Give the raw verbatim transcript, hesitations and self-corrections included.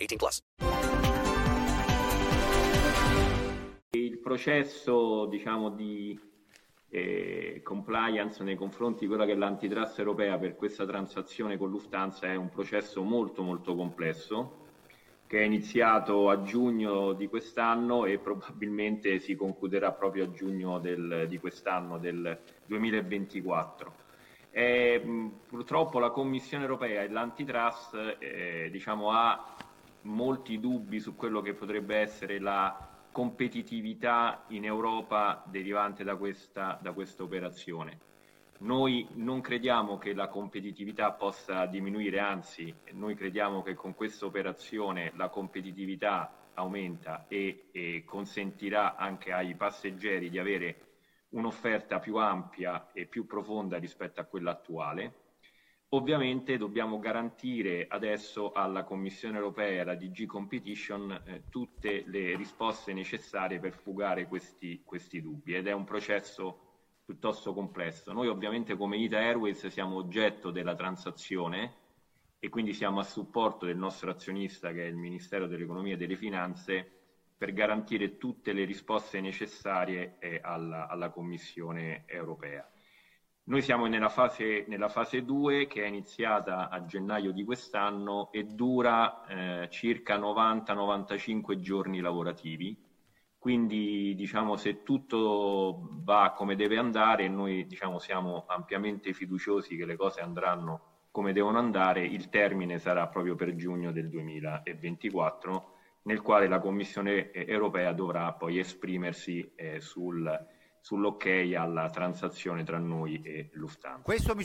eighteen plus. Il processo, diciamo, di eh, compliance nei confronti di quella che è l'antitrust europea per questa transazione con Lufthansa è un processo molto molto complesso, che è iniziato a giugno di quest'anno e probabilmente si concluderà proprio a giugno del, di quest'anno, del duemilaventiquattro. E, purtroppo la Commissione europea e l'antitrust eh, diciamo, ha molti dubbi su quello che potrebbe essere la competitività in Europa derivante da questa, da questa operazione. Noi non crediamo che la competitività possa diminuire, anzi, noi crediamo che con questa operazione la competitività aumenta e, e consentirà anche ai passeggeri di avere un'offerta più ampia e più profonda rispetto a quella attuale. Ovviamente dobbiamo garantire adesso alla Commissione europea e alla D G Competition eh, tutte le risposte necessarie per fugare questi, questi dubbi, ed è un processo piuttosto complesso. Noi ovviamente come I T A Airways siamo oggetto della transazione e quindi siamo a supporto del nostro azionista, che è il Ministero dell'Economia e delle Finanze, per garantire tutte le risposte necessarie eh, alla, alla Commissione europea. Noi siamo nella fase, nella fase due, che è iniziata a gennaio di quest'anno e dura eh, circa novanta novantacinque giorni lavorativi. Quindi, diciamo, se tutto va come deve andare, noi, diciamo, siamo ampiamente fiduciosi che le cose andranno come devono andare. Il termine sarà proprio per giugno del duemilaventiquattro, nel quale la Commissione europea dovrà poi esprimersi eh, sul, sull'ok alla transazione tra noi e Lufthansa. Questo mi